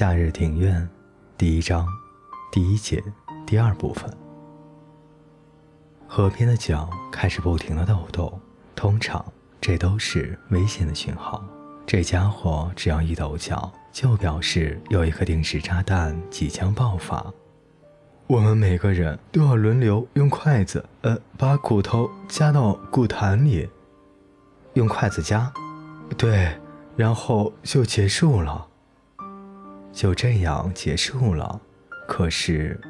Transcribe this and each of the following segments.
夏日庭院第一章第一节第二部分。河边的脚开始不停地抖动，通常这都是危险的讯号。这家伙只要一抖脚，就表示有一颗定时炸弹即将爆发。我们每个人都要轮流用筷子，把骨头夹到骨坛里，用筷子夹，对，然后就结束了。就这样结束了。可是，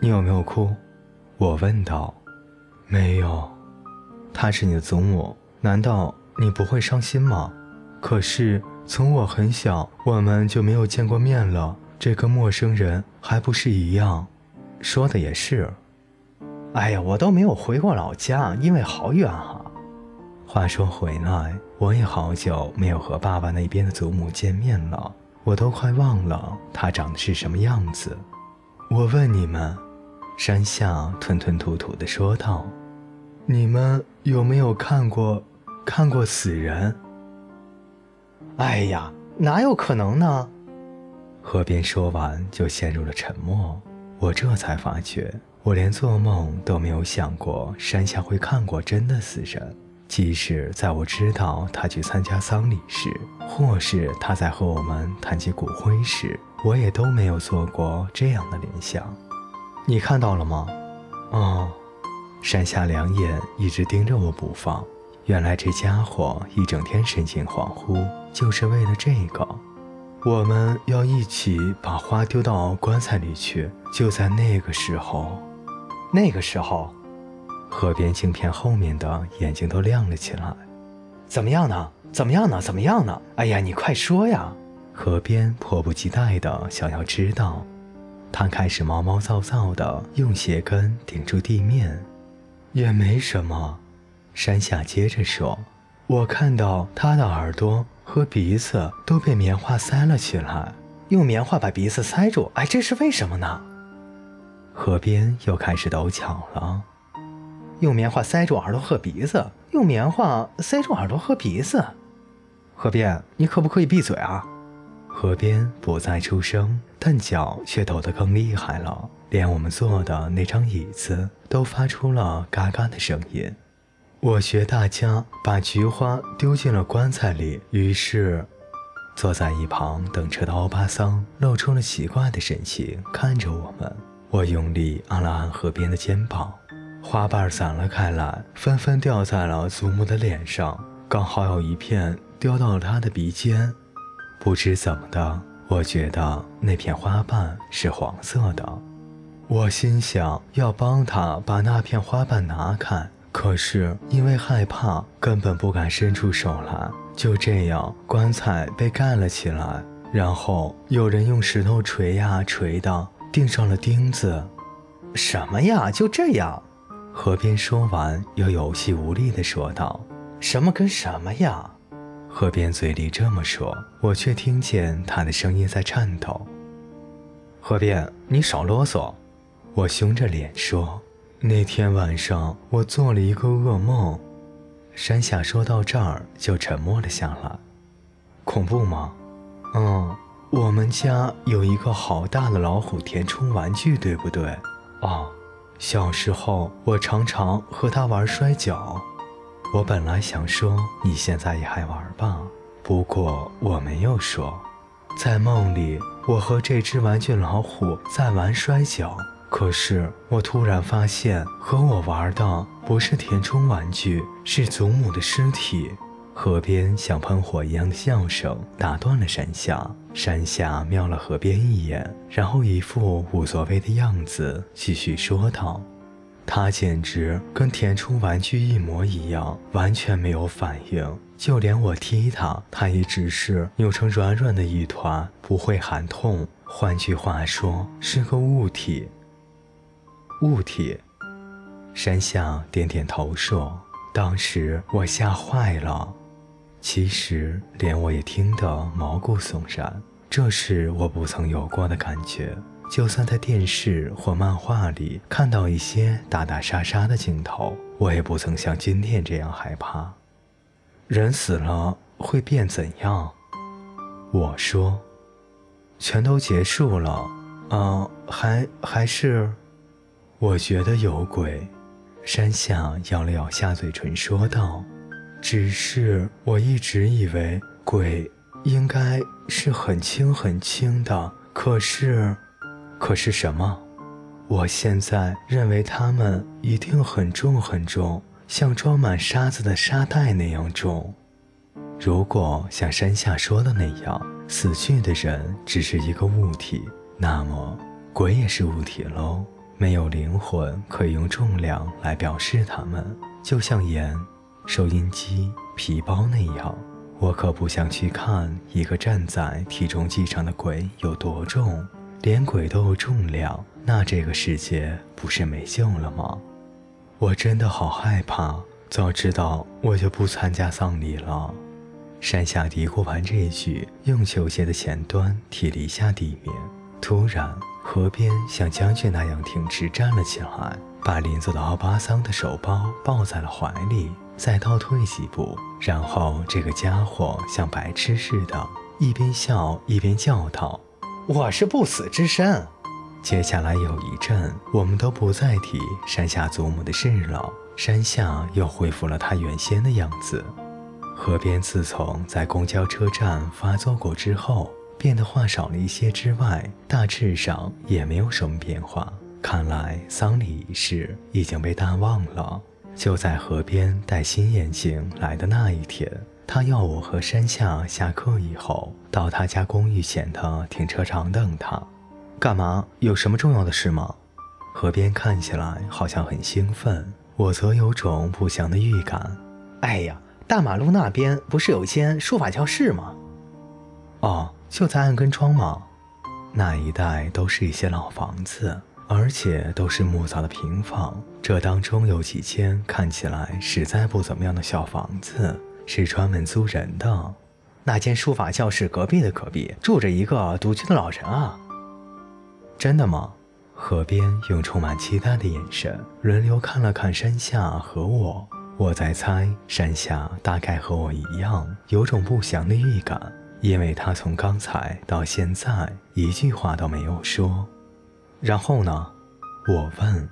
你有没有哭？我问道。没有。她是你的祖母，难道你不会伤心吗？可是从我很小，我们就没有见过面了，这个陌生人还不是一样。说的也是。哎呀，我都没有回过老家，因为好远啊。话说回来，我也好久没有和爸爸那边的祖母见面了，我都快忘了她长得是什么样子。我问你们，山下吞吞吐吐地说道，你们有没有看过死人？哎呀，哪有可能呢？河边说完就陷入了沉默。我这才发觉，我连做梦都没有想过山下会看过真的死人。即使在我知道他去参加丧礼时，或是他在和我们谈起骨灰时，我也都没有做过这样的联想。你看到了吗？哦，山下两眼一直盯着我不放。原来这家伙一整天神情恍惚，就是为了这个。我们要一起把花丢到棺材里去，就在那个时候。那个时候？河边镜片后面的眼睛都亮了起来。怎么样呢？怎么样呢？怎么样呢？哎呀，你快说呀！河边迫不及待地想要知道。他开始毛毛躁躁地用鞋跟顶住地面。也没什么。山下接着说，我看到他的耳朵和鼻子都被棉花塞了起来。用棉花把鼻子塞住，哎，这是为什么呢？河边又开始抖脚了。用棉花塞住耳朵和鼻子，用棉花塞住耳朵和鼻子。河边，你可不可以闭嘴啊？河边不再出声，但脚却抖得更厉害了，连我们坐的那张椅子都发出了嘎嘎的声音。我学大家把菊花丢进了棺材里，于是坐在一旁等车的欧巴桑露出了奇怪的神情看着我们。我用力按了按河边的肩膀，花瓣散了开来，纷纷掉在了祖母的脸上，刚好有一片掉到了她的鼻尖。不知怎么的，我觉得那片花瓣是黄色的。我心想要帮她把那片花瓣拿开，可是因为害怕，根本不敢伸出手来。就这样，棺材被盖了起来，然后有人用石头锤呀锤的，钉上了钉子。什么呀？就这样？河边说完又有气无力地说道。什么跟什么呀？河边嘴里这么说，我却听见他的声音在颤抖。河边，你少啰嗦！我凶着脸说。那天晚上我做了一个噩梦。山下说到这儿就沉默了下来。恐怖吗？我们家有一个好大的老虎填充玩具，对不对？哦，小时候我常常和他玩摔跤。我本来想说你现在也还玩吧，不过我没有说。在梦里，我和这只玩具老虎在玩摔跤。可是我突然发现，和我玩的不是填充玩具，是祖母的尸体。河边像喷火一样的笑声打断了山下。山下瞄了河边一眼，然后一副无所谓的样子继续说道，他简直跟填充玩具一模一样，完全没有反应。就连我踢他，他也只是扭成软软的一团，不会喊痛。换句话说，是个物体。物体？山下点点头说，当时我吓坏了。其实连我也听得毛骨悚然，这是我不曾有过的感觉。就算在电视或漫画里看到一些打打杀杀的镜头，我也不曾像今天这样害怕。人死了会变怎样？我说。全都结束了，还是我觉得有鬼。山下咬了咬下嘴唇说道，只是我一直以为鬼应该是很轻很轻的，可是什么？我现在认为它们一定很重很重，像装满沙子的沙袋那样重。如果像山下说的那样，死去的人只是一个物体，那么鬼也是物体喽，没有灵魂，可以用重量来表示它们，就像盐、收音机、皮包那样。我可不想去看一个站在体重计上的鬼有多重，连鬼都有重量，那这个世界不是没救了吗？我真的好害怕，早知道我就不参加丧礼了。山下嘀咕完这一句，用球鞋的前端踢了一下地面，突然河边像将军那样挺直站了起来，把邻座的奥巴桑的手包抱在了怀里，再倒退几步，然后这个家伙像白痴似的，一边笑一边叫道：“我是不死之身。”接下来有一阵，我们都不再提山下祖母的事了。山下又恢复了他原先的样子。河边自从在公交车站发作过之后，变得话少了一些之外，大致上也没有什么变化。看来丧礼一事已经被淡忘了。就在河边带新眼镜来的那一天，他要我和山下下课以后到他家公寓前的停车场等他。干嘛？有什么重要的事吗？河边看起来好像很兴奋，我则有种不祥的预感。哎呀，大马路那边不是有间书法教室吗？哦，就在岸根窗吗？那一带都是一些老房子，而且都是木造的平房，这当中有几间看起来实在不怎么样的小房子，是专门租人的。那间书法教室隔壁的隔壁住着一个独居的老人啊。真的吗？河边用充满期待的眼神轮流看了看山下和我。我在猜山下大概和我一样有种不祥的预感，因为他从刚才到现在一句话都没有说。然后呢？我问。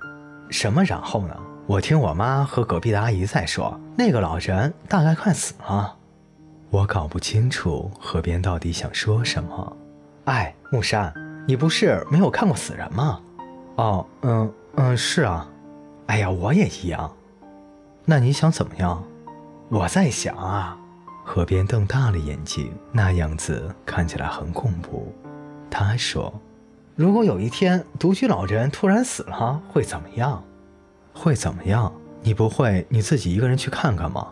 什么然后呢？我听我妈和隔壁的阿姨在说，那个老人大概快死了。我搞不清楚河边到底想说什么。哎，木山，你不是没有看过死人吗？哦，是啊。哎呀，我也一样。那你想怎么样？我在想啊。河边瞪大了眼睛，那样子看起来很恐怖。他说，如果有一天独居老人突然死了会怎么样？会怎么样？你不会你自己一个人去看看吗？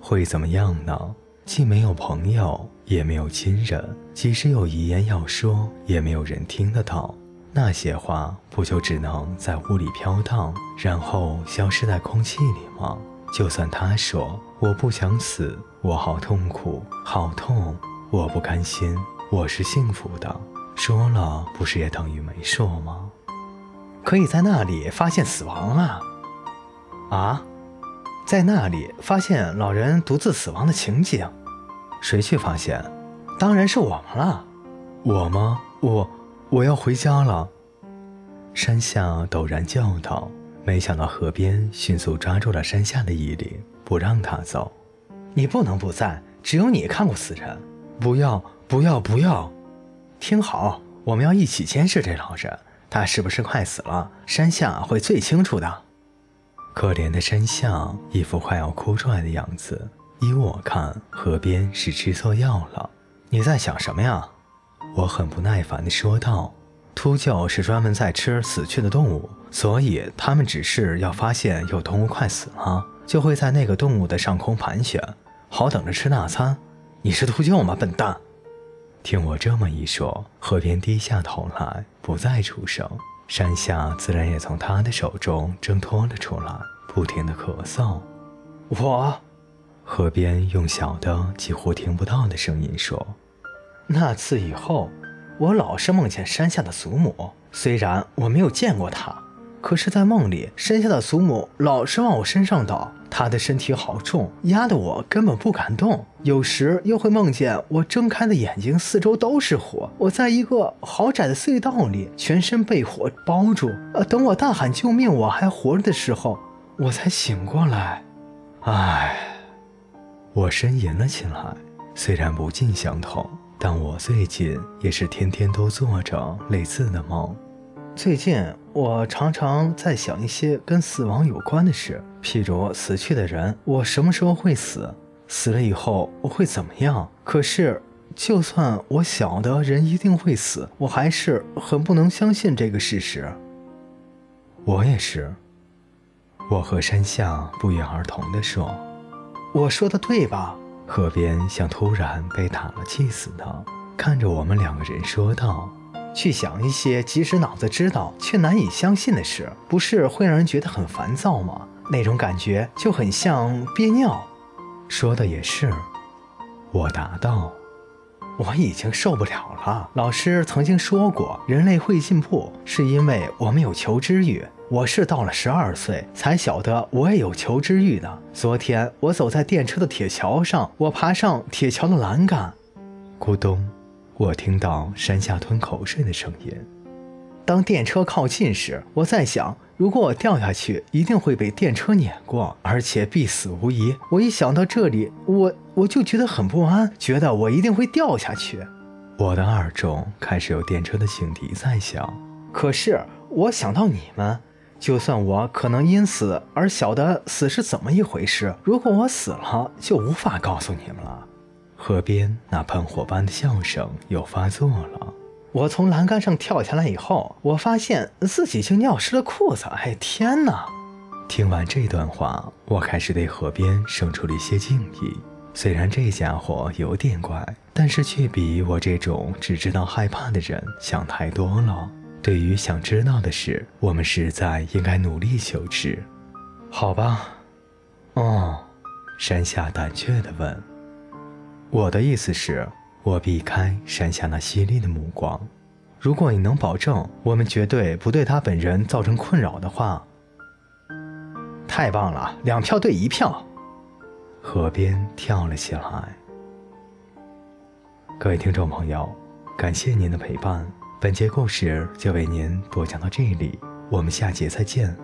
会怎么样呢？既没有朋友也没有亲人，即使有遗言要说也没有人听得到，那些话不就只能在屋里飘荡，然后消失在空气里吗？就算他说我不想死，我好痛苦好痛，我不甘心，我是幸福的，说了不是也等于没说吗？可以在那里发现死亡啊。啊？在那里发现老人独自死亡的情景？谁去发现？当然是我们了。我吗？我要回家了。山下陡然叫道，没想到河边迅速抓住了山下的衣领，不让他走。你不能不在，只有你看过死人。不要不要不要！听好，我们要一起监视这老人，他是不是快死了？山下会最清楚的。可怜的山下一副快要哭出来的样子。依我看，河边是吃错药了。你在想什么呀？我很不耐烦地说道。秃鹫是专门在吃死去的动物，所以他们只是要发现有动物快死了，就会在那个动物的上空盘旋，好等着吃大餐。你是秃鹫吗，笨蛋？听我这么一说，河边低下头来，不再出声。山下自然也从他的手中挣脱了出来，不停地咳嗽。我，河边用小的几乎听不到的声音说：“那次以后，我老是梦见山下的祖母，虽然我没有见过她，可是，在梦里，身下的苏母老是往我身上倒，她的身体好重，压得我根本不敢动。有时又会梦见我睁开的眼睛四周都是火，我在一个好窄的隧道里，全身被火包住。等我大喊救命，我还活着的时候，我才醒过来。唉，我呻吟了起来，虽然不尽相同，但我最近也是天天都做着类似的梦。最近我常常在想一些跟死亡有关的事，譬如死去的人，我什么时候会死，死了以后我会怎么样。可是就算我晓得人一定会死，我还是很不能相信这个事实。我也是，我和山下不约而同地说，我说的对吧？河边像突然被打了气似的看着我们两个人说道，去想一些即使脑子知道却难以相信的事，不是会让人觉得很烦躁吗？那种感觉就很像憋尿。说的也是，我答道，我已经受不了了。老师曾经说过，人类会进步是因为我们有求知欲。我是到了12岁才晓得我也有求知欲的。昨天我走在电车的铁桥上，我爬上铁桥的栏杆，咕咚，我听到山下吞口水的声音。当电车靠近时，我在想，如果我掉下去，一定会被电车碾过，而且必死无疑。我一想到这里，我就觉得很不安，觉得我一定会掉下去。我的耳中开始有电车的警笛在响。可是我想到你们，就算我可能因死而晓得死是怎么一回事，如果我死了，就无法告诉你们了。河边那喷火般的笑声又发作了。我从栏杆上跳下来以后，我发现自己竟尿湿了裤子。哎，天哪！听完这段话，我开始对河边生出了一些敬意。虽然这家伙有点怪，但是却比我这种只知道害怕的人想太多了。对于想知道的事，我们实在应该努力求知。好吧。哦，山下胆怯地问。我的意思是，我避开山下那犀利的目光。如果你能保证我们绝对不对他本人造成困扰的话，太棒了，2票对1票。河边跳了起来。各位听众朋友，感谢您的陪伴，本节故事就为您播讲到这里，我们下节再见。